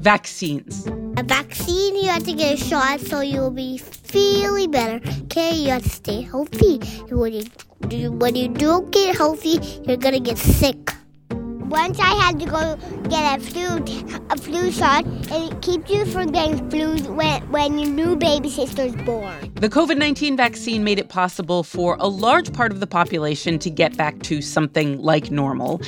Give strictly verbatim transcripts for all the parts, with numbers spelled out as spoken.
vaccines. A vaccine, you have to get a shot so you'll be feeling better. Okay, you have to stay healthy. When you, when you don't get healthy, you're going to get sick. Once I had to go get a flu a flu shot, and it keeps you from getting flus when, when your new baby sister's born. The covid nineteen vaccine made it possible for a large part of the population to get back to something like normal,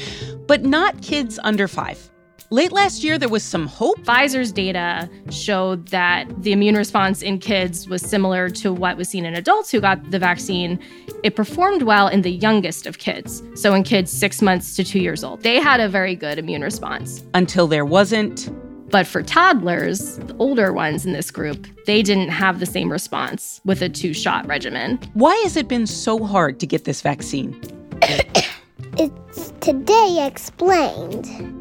but not kids under five. Late last year, there was some hope. Pfizer's data showed that the immune response in kids was similar to what was seen in adults who got the vaccine. It performed well in the youngest of kids, so in kids six months to two years old. They had a very good immune response. Until there wasn't. But for toddlers, the older ones in this group, they didn't have the same response with a two-shot regimen. Why has it been so hard to get this vaccine? It's Today Explained.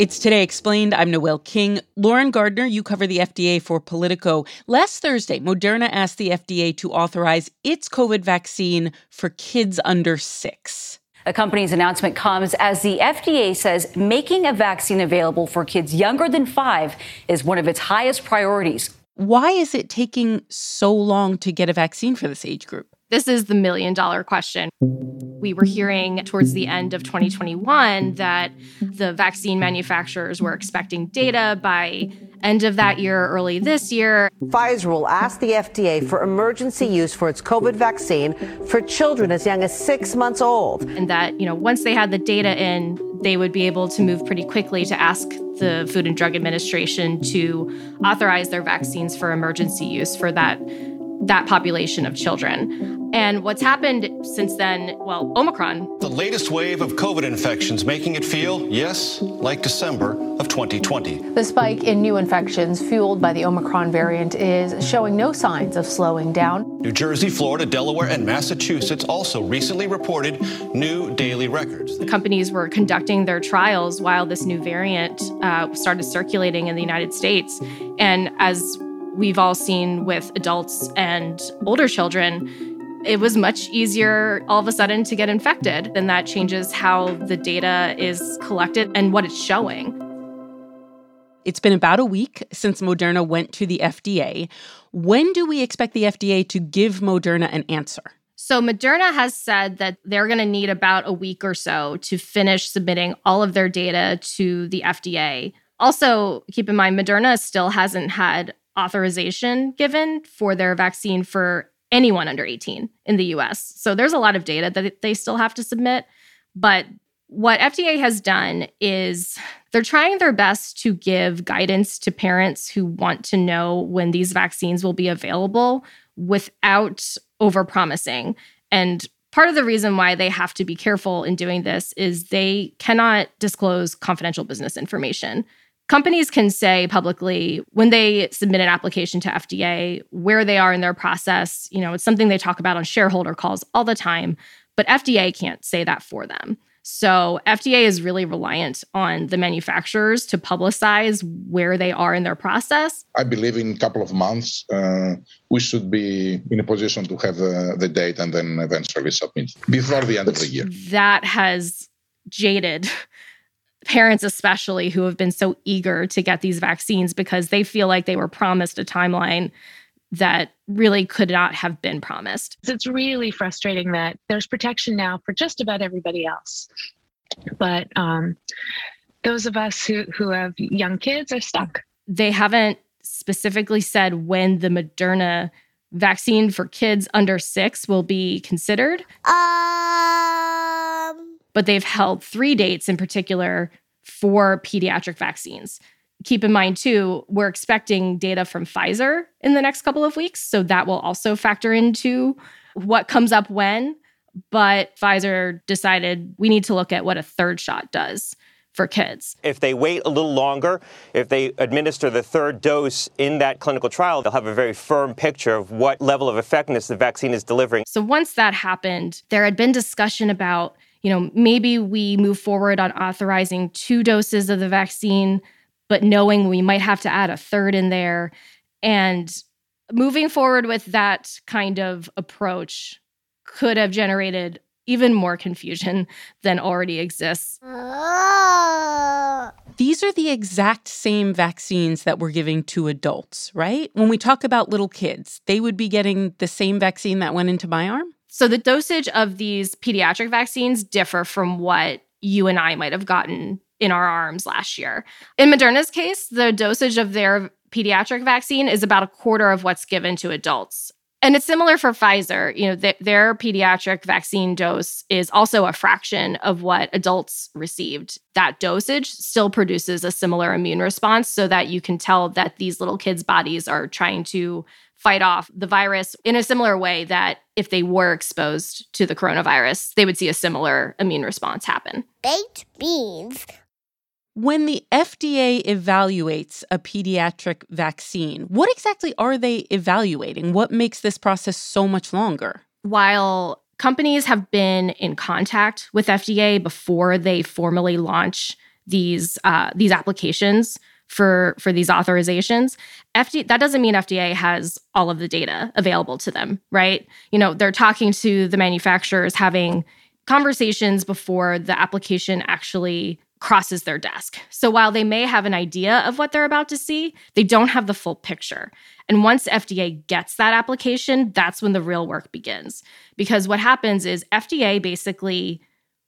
It's Today Explained. I'm Noel King. Lauren Gardner, you cover the F D A for Politico. Last Thursday, Moderna asked the F D A to authorize its COVID vaccine for kids under six. The company's announcement comes as the F D A says making a vaccine available for kids younger than five is one of its highest priorities. Why is it taking so long to get a vaccine for this age group? This is the million-dollar question. We were hearing towards the end of twenty twenty-one that the vaccine manufacturers were expecting data by end of that year, early this year. Pfizer will ask the F D A for emergency use for its COVID vaccine for children as young as six months old. And that, you know, once they had the data in, they would be able to move pretty quickly to ask the Food and Drug Administration to authorize their vaccines for emergency use for that that population of children. And what's happened since then, well, Omicron. The latest wave of COVID infections making it feel, yes, like December of twenty twenty. The spike in new infections fueled by the Omicron variant is showing no signs of slowing down. New Jersey, Florida, Delaware, and Massachusetts also recently reported new daily records. The companies were conducting their trials while this new variant uh, started circulating in the United States. And as we've all seen with adults and older children, it was much easier all of a sudden to get infected. And that changes how the data is collected and what it's showing. It's been about a week since Moderna went to the F D A. When do we expect the F D A to give Moderna an answer? So Moderna has said that they're going to need about a week or so to finish submitting all of their data to the F D A. Also, keep in mind, Moderna still hasn't had authorization given for their vaccine for anyone under eighteen in the U S. So there's a lot of data that they still have to submit. But what F D A has done is they're trying their best to give guidance to parents who want to know when these vaccines will be available without overpromising. And part of the reason why they have to be careful in doing this is they cannot disclose confidential business information. Companies can say publicly when they submit an application to F D A where they are in their process. You know, it's something they talk about on shareholder calls all the time, but F D A can't say that for them. So F D A is really reliant on the manufacturers to publicize where they are in their process. I believe in a couple of months, uh, we should be in a position to have uh, the data and then eventually submit before the end of the year. That has jaded parents especially who have been so eager to get these vaccines because they feel like they were promised a timeline that really could not have been promised. It's really frustrating that there's protection now for just about everybody else. But um, those of us who, who have young kids are stuck. They haven't specifically said when the Moderna vaccine for kids under six will be considered. Um. But they've held three dates in particular for pediatric vaccines. Keep in mind, too, we're expecting data from Pfizer in the next couple of weeks. So that will also factor into what comes up when. But Pfizer decided we need to look at what a third shot does for kids. If they wait a little longer, if they administer the third dose in that clinical trial, they'll have a very firm picture of what level of effectiveness the vaccine is delivering. So once that happened, there had been discussion about, you know, maybe we move forward on authorizing two doses of the vaccine, but knowing we might have to add a third in there. And moving forward with that kind of approach could have generated even more confusion than already exists. These are the exact same vaccines that we're giving to adults, right? When we talk about little kids, they would be getting the same vaccine that went into my arm? So the dosage of these pediatric vaccines differ from what you and I might have gotten in our arms last year. In Moderna's case, the dosage of their pediatric vaccine is about a quarter of what's given to adults. And it's similar for Pfizer. You know, th- their pediatric vaccine dose is also a fraction of what adults received. That dosage still produces a similar immune response so that you can tell that these little kids' bodies are trying to fight off the virus in a similar way that if they were exposed to the coronavirus, they would see a similar immune response happen. Baked beans. When the F D A evaluates a pediatric vaccine, what exactly are they evaluating? What makes this process so much longer? While companies have been in contact with F D A before they formally launch these uh, these applications for, for these authorizations, F D A, that doesn't mean F D A has all of the data available to them, right? You know, they're talking to the manufacturers, having conversations before the application actually crosses their desk. So while they may have an idea of what they're about to see, they don't have the full picture. And once F D A gets that application, that's when the real work begins. Because what happens is F D A basically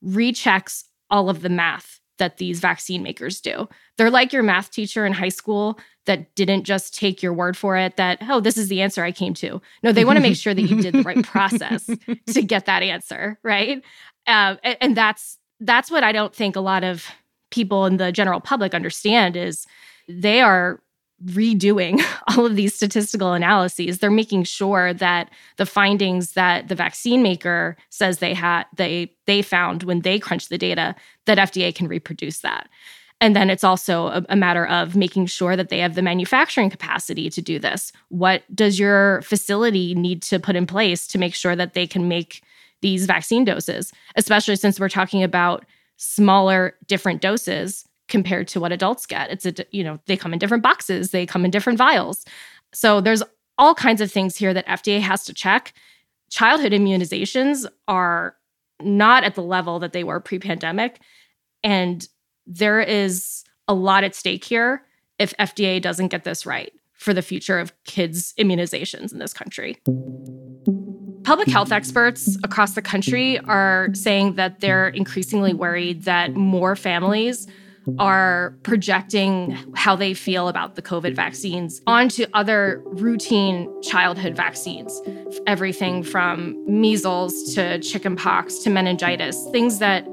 rechecks all of the math that these vaccine makers do. They're like your math teacher in high school that didn't just take your word for it that, oh, this is the answer I came to. No, they want to make sure that you did the right process to get that answer, right? Um, and, and that's that's what I don't think a lot of people in the general public understand is they are redoing all of these statistical analyses. They're making sure that the findings that the vaccine maker says they had, they they found when they crunch the data, that F D A can reproduce that. And then it's also a, a matter of making sure that they have the manufacturing capacity to do this. What does your facility need to put in place to make sure that they can make these vaccine doses, especially since we're talking about smaller, different doses compared to what adults get. It's a, you know, they come in different boxes, they come in different vials. So there's all kinds of things here that F D A has to check. Childhood immunizations are not at the level that they were pre-pandemic. And there is a lot at stake here if F D A doesn't get this right for the future of kids' immunizations in this country. Public health experts across the country are saying that they're increasingly worried that more families are projecting how they feel about the COVID vaccines onto other routine childhood vaccines, everything from measles to chickenpox to meningitis, things that,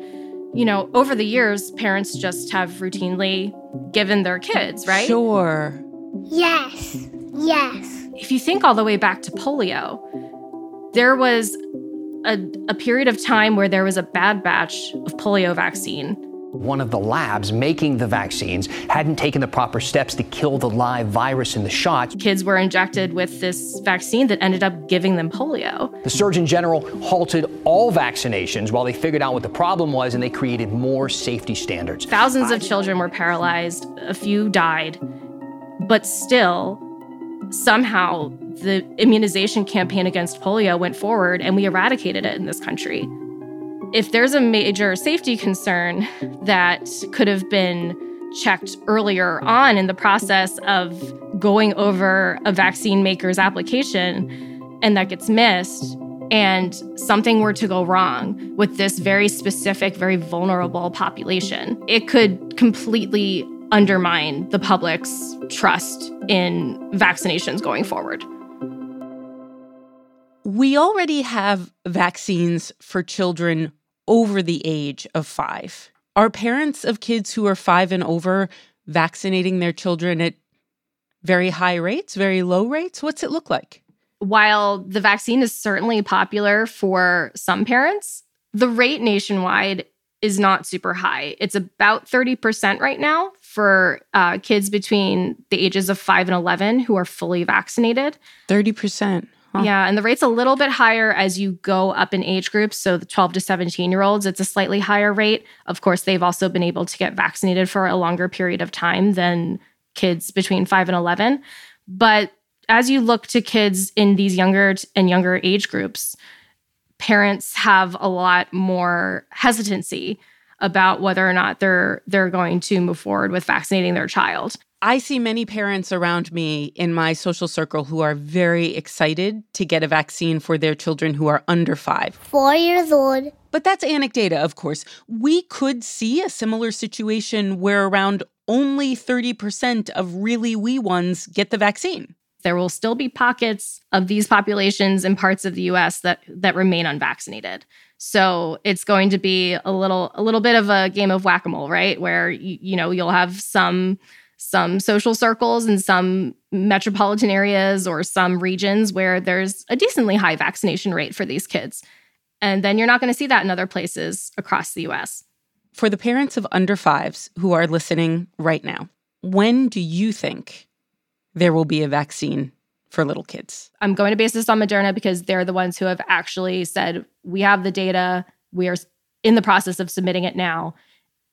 you know, over the years, parents just have routinely given their kids, right? Sure. Yes. Yes. If you think all the way back to polio, there was a, a period of time where there was a bad batch of polio vaccine. One of the labs making the vaccines hadn't taken the proper steps to kill the live virus in the shot. Kids were injected with this vaccine that ended up giving them polio. The Surgeon General halted all vaccinations while they figured out what the problem was, and they created more safety standards. Thousands I- of children were paralyzed, a few died, but still, somehow, the immunization campaign against polio went forward and we eradicated it in this country. if there's a major safety concern that could have been checked earlier on in the process of going over a vaccine maker's application and that gets missed, and something were to go wrong with this very specific, very vulnerable population, it could completely undermine the public's trust in vaccinations going forward. We already have vaccines for children over the age of five. Are parents of kids who are five and over vaccinating their children at very high rates, very low rates? What's it look like? While the vaccine is certainly popular for some parents, the rate nationwide is not super high. It's about thirty percent right now for uh, kids between the ages of five and eleven who are fully vaccinated. thirty percent. Huh. Yeah, and the rate's a little bit higher as you go up in age groups. So the twelve to seventeen-year-olds, it's a slightly higher rate. Of course, they've also been able to get vaccinated for a longer period of time than kids between five and eleven. But as you look to kids in these younger and younger age groups, parents have a lot more hesitancy about whether or not they're they're going to move forward with vaccinating their child. I see many parents around me in my social circle who are very excited to get a vaccine for their children who are under five. Four years old. But that's anecdata, of course. We could see a similar situation where around only thirty percent of really wee ones get the vaccine. There will still be pockets of these populations in parts of the U S that that remain unvaccinated. So it's going to be a little a little bit of a game of whack-a-mole, right? Where you, you know you'll have some some social circles and some metropolitan areas or some regions where there's a decently high vaccination rate for these kids, and then you're not going to see that in other places across the U S. For the parents of under fives who are listening right now, when do you think there will be a vaccine for little kids? I'm going to base this on Moderna because they're the ones who have actually said, we have the data, we are in the process of submitting it now.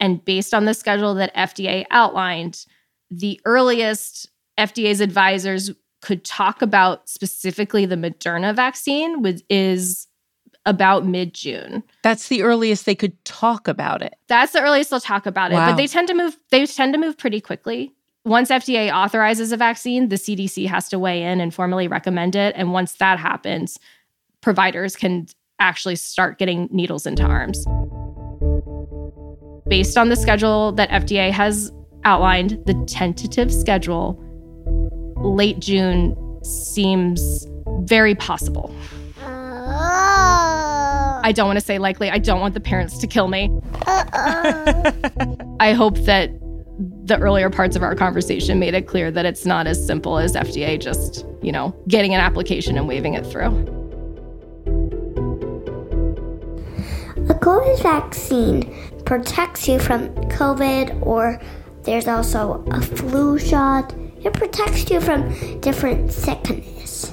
And based on the schedule that F D A outlined, the earliest F D A's advisors could talk about specifically the Moderna vaccine which is about mid-June. That's the earliest they could talk about it. That's the earliest they'll talk about wow. it. But they tend to move, they tend to move pretty quickly. Once F D A authorizes a vaccine, the C D C has to weigh in and formally recommend it. And once that happens, providers can actually start getting needles into arms. Based on the schedule that F D A has outlined, the tentative schedule, late June seems very possible. I don't want to say likely. I don't want the parents to kill me. I hope that the earlier parts of our conversation made it clear that it's not as simple as F D A just, you know, getting an application and waving it through. A COVID vaccine protects you from COVID, or there's also a flu shot. It protects you from different sickness.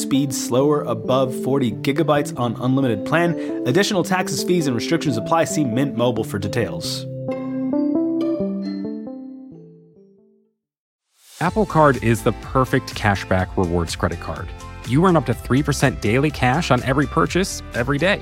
Speed slower above forty gigabytes on unlimited plan. Additional taxes, fees, and restrictions apply. See Mint Mobile for details. Apple Card is the perfect cashback rewards credit card. you earn up to three percent daily cash on every purchase every day.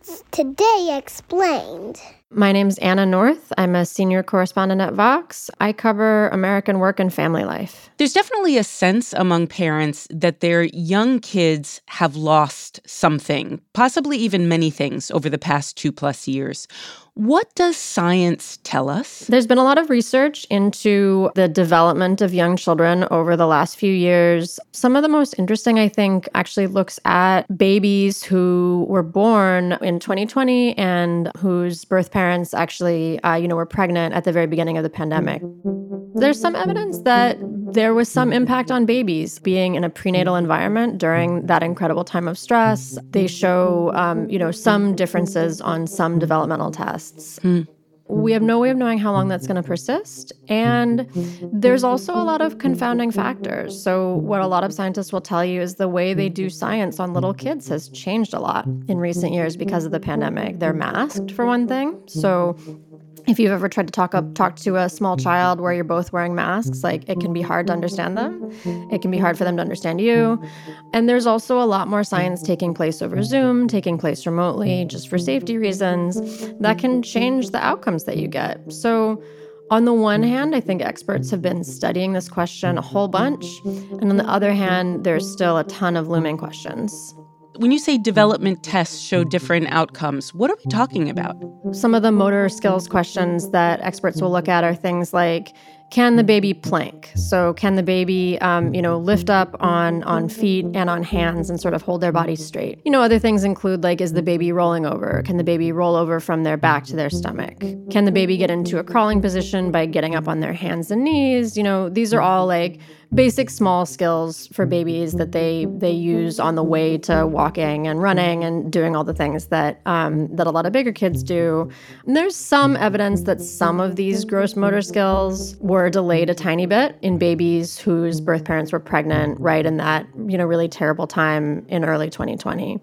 Today Explained. My name's Anna North. I'm a senior correspondent at Vox. I cover American work and family life. There's definitely a sense among parents that their young kids have lost something, possibly even many things, over the past two plus years. What does science tell us? There's been a lot of research into the development of young children over the last few years. Some of the most interesting, I think, actually looks at babies who were born in twenty twenty and whose birth parents actually, uh, you know, were pregnant at the very beginning of the pandemic. There's some evidence that there was some impact on babies being in a prenatal environment during that incredible time of stress. They show, um, you know, some differences on some developmental tests. Mm. We have no way of knowing how long that's going to persist. And there's also a lot of confounding factors. So what a lot of scientists will tell you is the way they do science on little kids has changed a lot in recent years because of the pandemic. They're masked, for one thing. So if you've ever tried to talk up, talk to a small child where you're both wearing masks, like, it can be hard to understand them. It can be hard for them to understand you. And there's also a lot more science taking place over Zoom, taking place remotely, just for safety reasons. That can change the outcomes that you get. So on the one hand, I think experts have been studying this question a whole bunch. And on the other hand, there's still a ton of looming questions. When you say development tests show different outcomes, what are we talking about? Some of the motor skills questions that experts will look at are things like, can the baby plank? So can the baby, um, you know, lift up on, on feet and on hands and sort of hold their body straight? You know, other things include, like, is the baby rolling over? Can the baby roll over from their back to their stomach? Can the baby get into a crawling position by getting up on their hands and knees? You know, these are all, like, basic small skills for babies that they they use on the way to walking and running and doing all the things that um, that a lot of bigger kids do. And there's some evidence that some of these gross motor skills were delayed a tiny bit in babies whose birth parents were pregnant right in that, you know, really terrible time in early twenty twenty.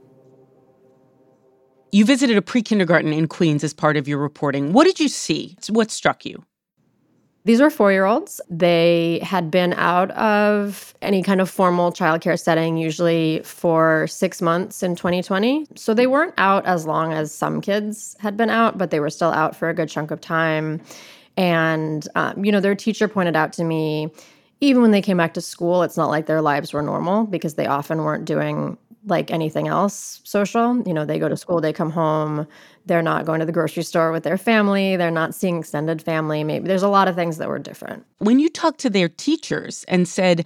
You visited a pre-kindergarten in Queens as part of your reporting. What did you see? What struck you? These were four-year-olds. They had been out of any kind of formal childcare setting, usually for six months in twenty twenty. So they weren't out as long as some kids had been out, but they were still out for a good chunk of time. And, um, you know, their teacher pointed out to me, even when they came back to school, it's not like their lives were normal because they often weren't doing like anything else social. You know, they go to school, they come home, they're not going to the grocery store with their family, they're not seeing extended family. Maybe there's a lot of things that were different. When you talked to their teachers and said,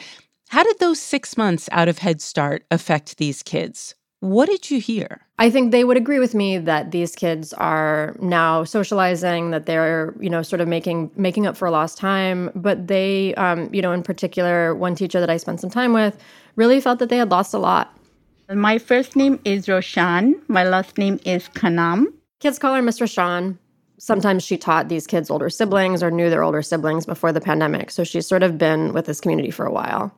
how did those six months out of Head Start affect these kids? What did you hear? I think they would agree with me that these kids are now socializing, that they're, you know, sort of making making up for lost time. But they, um, you know, in particular, one teacher that I spent some time with really felt that they had lost a lot. My first name is Roshan. My last name is Kanam. Kids call her Miss Roshan. Sometimes she taught these kids older siblings or knew their older siblings before the pandemic. So she's sort of been with this community for a while.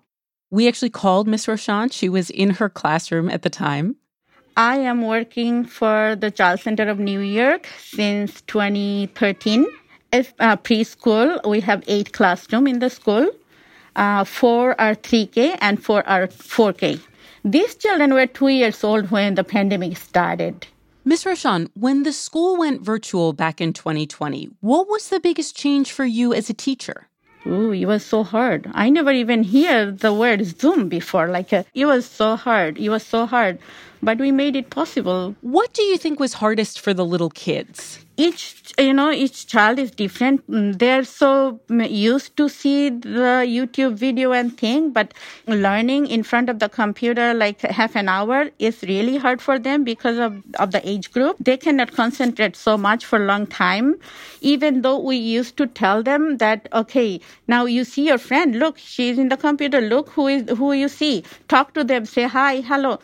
We actually called Miss Roshan. She was in her classroom at the time. I am working for the Child Center of New York since twenty thirteen. It's uh, preschool. We have eight classrooms in the school. Uh, four are three K and four are four K. These children were two years old when the pandemic started. Miz Roshan, when the school went virtual back in twenty twenty, what was the biggest change for you as a teacher? Ooh, it was so hard. I never even heard the word Zoom before. Like, uh, it was so hard. It was so hard. But we made it possible. What do you think was hardest for the little kids? Each, you know, each child is different. They're so used to see the YouTube video and thing, but learning in front of the computer like half an hour is really hard for them because of, of the age group. They cannot concentrate so much for a long time, even though we used to tell them that, okay, now you see your friend, look, she's in the computer, look who is who you see, talk to them, say hi, hello.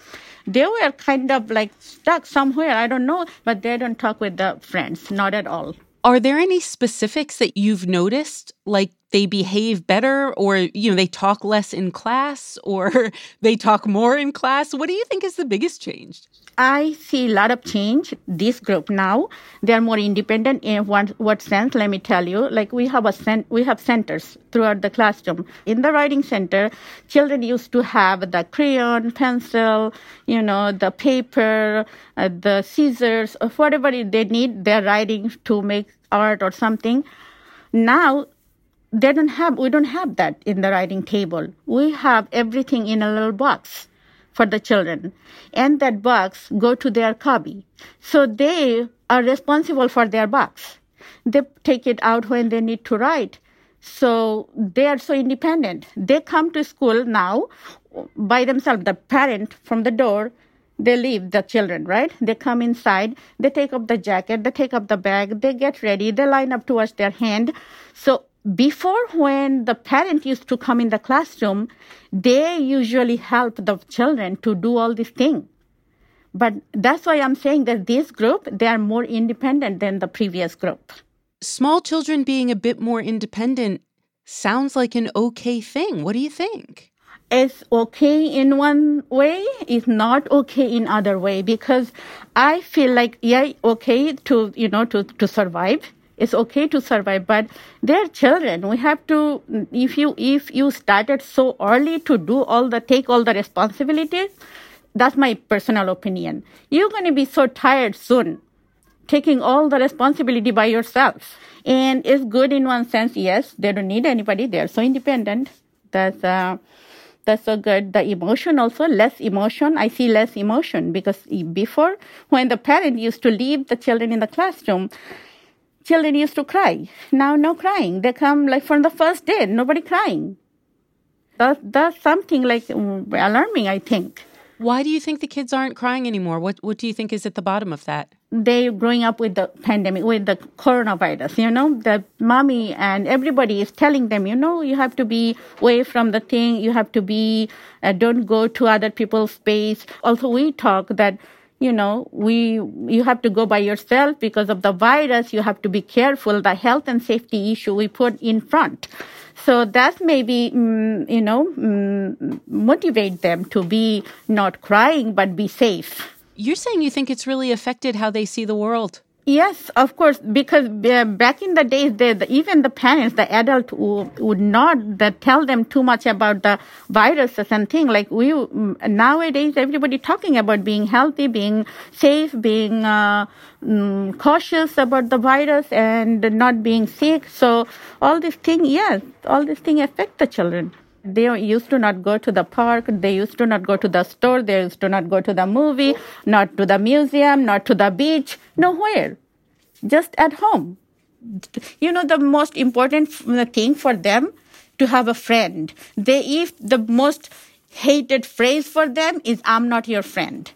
They were kind of like stuck somewhere, I don't know, but they don't talk with the friends, not at all. Are there any specifics that you've noticed, like they behave better or, you know, they talk less in class or they talk more in class? What do you think is the biggest change? I see a lot of change. This group now, they are more independent in one, what sense, let me tell you. Like we have a cent- we have centers throughout the classroom. In the writing center, children used to have the crayon, pencil, you know, the paper, uh, the scissors, or whatever they need, they're writing to make art or something. Now, They don't have, we don't have that in the writing table. We have everything in a little box for the children. And that box go to their cubby. So they are responsible for their box. They take it out when they need to write. So they are so independent. They come to school now by themselves, the parent from the door. They leave the children, right? They come inside, they take up the jacket, they take up the bag, they get ready, they line up to wash their hand. So before, when the parent used to come in the classroom, they usually help the children to do all these things. But that's why I'm saying that this group, they are more independent than the previous group. Small children being a bit more independent sounds like an okay thing. What do you think? It's okay in one way, it's not okay in other way, because I feel like, yeah, okay to, you know, to, to survive. It's okay to survive, but they're children. We have to, if you if you started so early to do all the, take all the responsibilities, that's my personal opinion. You're going to be so tired soon, taking all the responsibility by yourself. And it's good in one sense, yes, they don't need anybody. They're so independent. That's, uh, that's so good. The emotion also, less emotion. I see less emotion because before, when the parent used to leave the children in the classroom, children used to cry. Now, no crying. They come like from the first day, nobody crying. That, that's something like alarming, I think. Why do you think the kids aren't crying anymore? What What do you think is at the bottom of that? They're growing up with the pandemic, with the coronavirus, you know, the mommy and everybody is telling them, you know, you have to be away from the thing. You have to be, uh, don't go to other people's space. Also, we talk that, you know, we you have to go by yourself because of the virus. You have to be careful. The health and safety issue we put in front. So that's maybe, mm, you know, mm, motivate them to be not crying, but be safe. You're saying you think it's really affected how they see the world. Yes, of course, because uh, back in the days, they, the, even the parents, the adult w- would not the, tell them too much about the viruses and things. Like we nowadays, everybody talking about being healthy, being safe, being uh, um, cautious about the virus and not being sick. So all these things, yes, all these things affect the children. They used to not go to the park. They used to not go to the store. They used to not go to the movie, not to the museum, not to the beach, nowhere, just at home. You know, the most important thing for them to have a friend. They, if the most hated phrase for them is, I'm not your friend.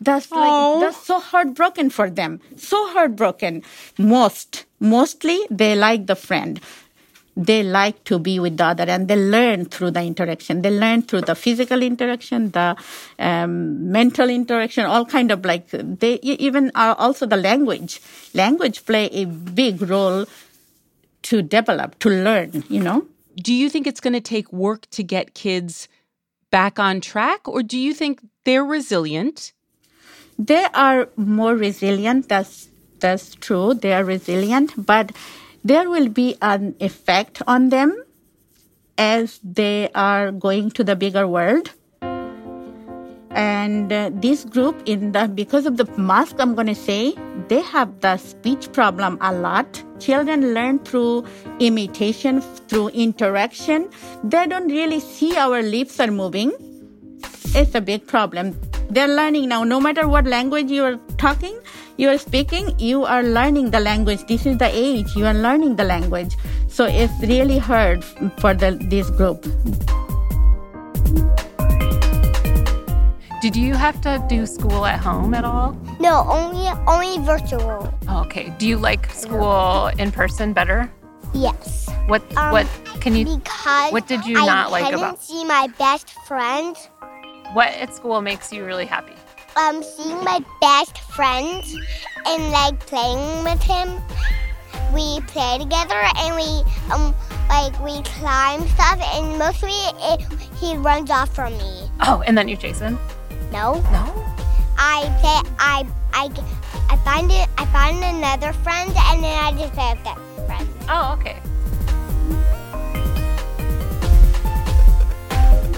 That's like, Aww. That's so heartbroken for them. So heartbroken. Most, mostly they like the friend. They like to be with the other, and they learn through the interaction. They learn through the physical interaction, the um, mental interaction, all kind of like they even are also the language. Language play a big role to develop, to learn, you know. Do you think it's going to take work to get kids back on track, or do you think they're resilient? They are more resilient. That's that's true. They are resilient, but there will be an effect on them as they are going to the bigger world. And uh, this group, in the because of the mask, I'm going to say, they have the speech problem a lot. Children learn through imitation, through interaction. They don't really see our lips are moving. It's a big problem. They're learning now, no matter what language you are talking, you are speaking, you are learning the language. This is the age you are learning the language. So it's really hard for the, this group. Did you have to do school at home at all? No, only only virtual. Oh, okay. Do you like school in person better? Yes. What um, what can you? Because what did you not I like about? I couldn't see my best friend. What at school makes you really happy? Um, seeing my best friend and like playing with him. We play together and we um like we climb stuff and mostly it, he runs off from me. Oh, and then you chase him? No. No. I play. I I I find it. I find another friend, and then I just play with that friend. Oh, okay.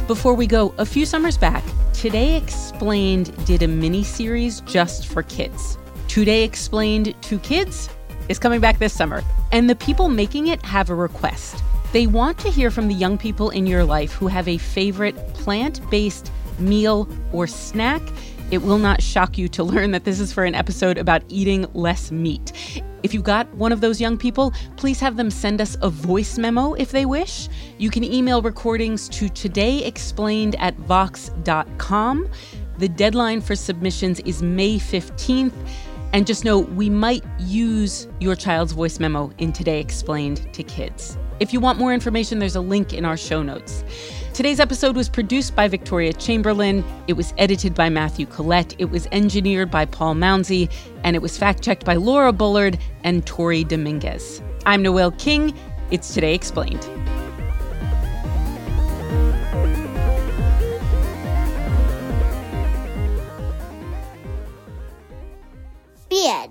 Before we go, a few summers back, Today Explained did a mini-series just for kids. Today Explained to Kids is coming back this summer, and the people making it have a request. They want to hear from the young people in your life who have a favorite plant-based meal or snack. It will not shock you to learn that this is for an episode about eating less meat. If you got one of those young people, please have them send us a voice memo if they wish. You can email recordings to today explained at vox dot com. The deadline for submissions is May fifteenth. And just know we might use your child's voice memo in Today Explained to Kids. If you want more information, there's a link in our show notes. Today's episode was produced by Victoria Chamberlin. It was edited by Matthew Collette. It was engineered by Paul Mounsey. And it was fact-checked by Laura Bullard and Tori Dominguez. I'm Noel King. It's Today Explained. Beard.